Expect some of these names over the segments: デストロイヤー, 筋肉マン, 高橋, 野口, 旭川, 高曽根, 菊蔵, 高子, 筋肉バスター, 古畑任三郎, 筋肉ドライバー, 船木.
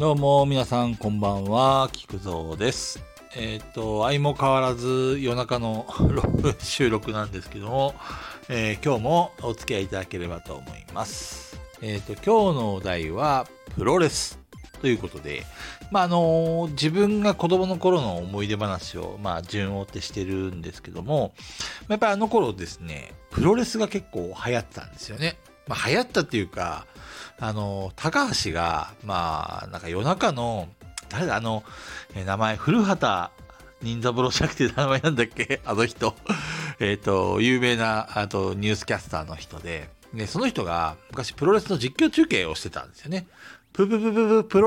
どうも皆さんこんばんは、菊蔵です。相も変わらず夜中の収録なんですけども、今日もお付き合いいただければと思います。今日のお題はプロレスということで、自分が子供の頃の思い出話を、順を追ってしてるんですけども、やっぱりあの頃ですね、プロレスが結構流行ったんですよね。流行ったっていうか、高橋が、なんか夜中の、誰だ、名前、古畑任三郎じゃなくて名前なんだっけ、あの人。有名な、ニュースキャスターの人で、ね、その人が昔プロレスの実況中継をしてたんですよね。プロ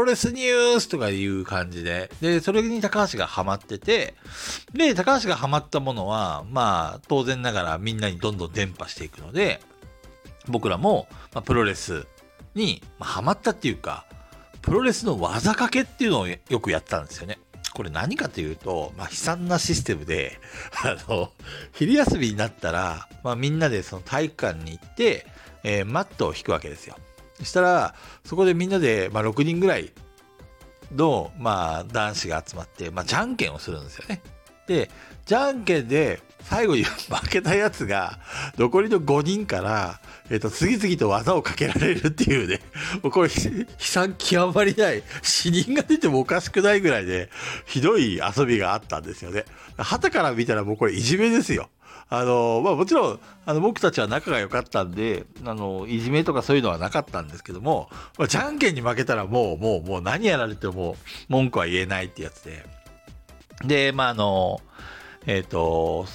レスニュースとかいう感じで。で、それに高橋がハマってて、で、高橋がハマったものは、当然ながらみんなにどんどん伝播していくので、僕らもプロレスにハマったっていうか、プロレスの技かけっていうのをよくやったんですよね。これ何かというと、悲惨なシステムで、昼休みになったら、みんなでその体育館に行って、マットを引くわけですよ。そしたら、そこでみんなで、6人ぐらいの、男子が集まって、じゃんけんをするんですよね。で、じゃんけんで、最後に負けたやつが、残りの5人から、次々と技をかけられるっていうね、もうこれ、悲惨極まりない、死人が出てもおかしくないぐらいで、ひどい遊びがあったんですよね。旗から見たらもうこれいじめですよ。もちろん、僕たちは仲が良かったんで、いじめとかそういうのはなかったんですけども、じゃんけんに負けたらもう何やられても文句は言えないってやつで。で、そ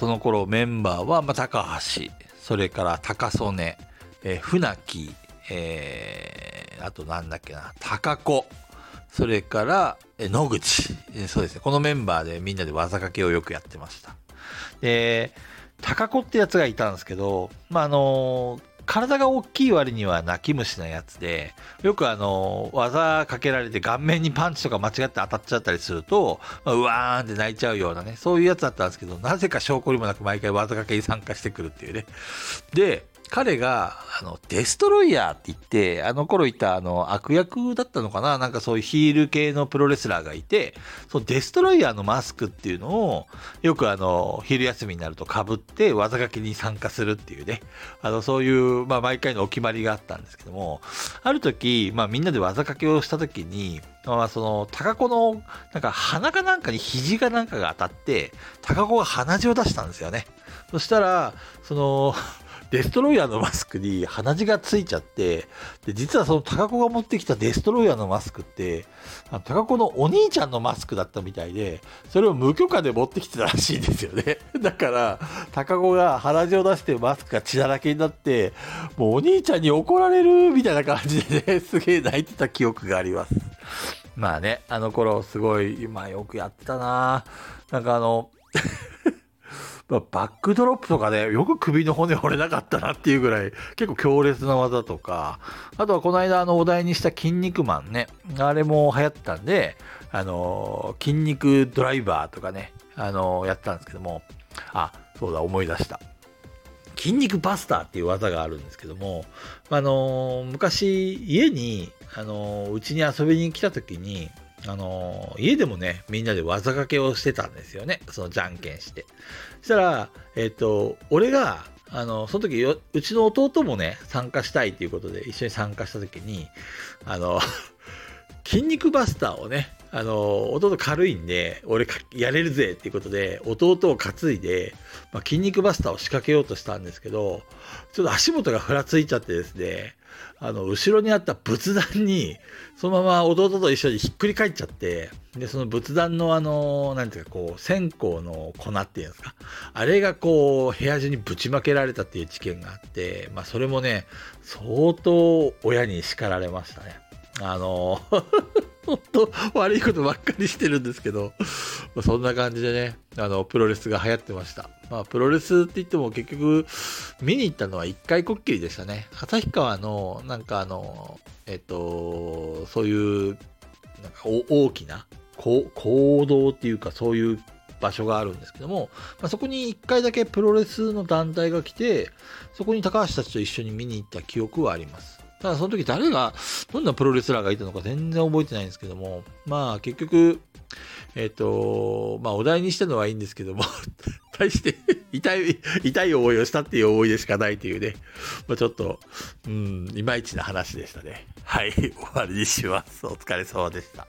の頃メンバーは、高橋、それから高曽根、船木、あとなんだっけな、高子、それから、野口、そうですね。このメンバーでみんなで技かけをよくやってました。で、高子ってやつがいたんですけど、体が大きい割には泣き虫なやつで、よく技かけられて顔面にパンチとか間違って当たっちゃったりすると、うわーんって泣いちゃうようなね、そういうやつだったんですけど、なぜか証拠にもなく毎回技かけに参加してくるっていうね。で、彼がデストロイヤーって言って、あの頃いた悪役だったのかな、なんかそういうヒール系のプロレスラーがいて、そのデストロイヤーのマスクっていうのをよく昼休みになると被って技かけに参加するっていうね、そういう、毎回のお決まりがあったんですけども、ある時、みんなで技かけをした時に、その高子のなんか鼻かなんかに肘かなんかが当たって、高子が鼻血を出したんですよね。そしたらそのデストロイヤーのマスクに鼻血がついちゃって、で、実はその高子が持ってきたデストロイヤーのマスクって、高子のお兄ちゃんのマスクだったみたいで、それを無許可で持ってきてたらしいんですよね。だから高子が鼻血を出してマスクが血だらけになって、もうお兄ちゃんに怒られるみたいな感じでね、すげえ泣いてた記憶があります。あの頃すごい、よくやったな。なんかバックドロップとかね、よく首の骨折れなかったなっていうぐらい結構強烈な技とか、あとはこの間お題にした筋肉マンね、あれも流行ったんで、筋肉ドライバーとかね、やったんですけども、そうだ、思い出した。筋肉バスターっていう技があるんですけども、昔家にうちに遊びに来た時に、家でもね、みんなで技かけをしてたんですよね。そのじゃんけんして。そしたら、俺が、その時うちの弟もね、参加したいということで、一緒に参加した時に、筋肉バスターをね、弟軽いんで、俺やれるぜっていうことで、弟を担いで、筋肉バスターを仕掛けようとしたんですけど、ちょっと足元がふらついちゃってですね、後ろにあった仏壇に、そのまま弟と一緒にひっくり返っちゃって、で、その仏壇のなんていうか、こう、線香の粉っていうんですか、あれがこう、部屋中にぶちまけられたっていう事件があって、それもね、相当親に叱られましたね。本当悪いことばっかりしてるんですけど、そんな感じでね、プロレスが流行ってました。プロレスって言っても結局、見に行ったのは一回こっきりでしたね。旭川の、そういう、大きな、講堂っていうか、そういう場所があるんですけども、そこに一回だけプロレスの団体が来て、そこに高橋たちと一緒に見に行った記憶はあります。ただその時誰が、どんなプロレスラーがいたのか全然覚えてないんですけども、まあ結局、まあお題にしたのはいいんですけども、大して痛い思いをしたっていう思いでしかないというね、まあ、ちょっと、いまいちな話でしたね。はい、終わりにします。お疲れ様でした。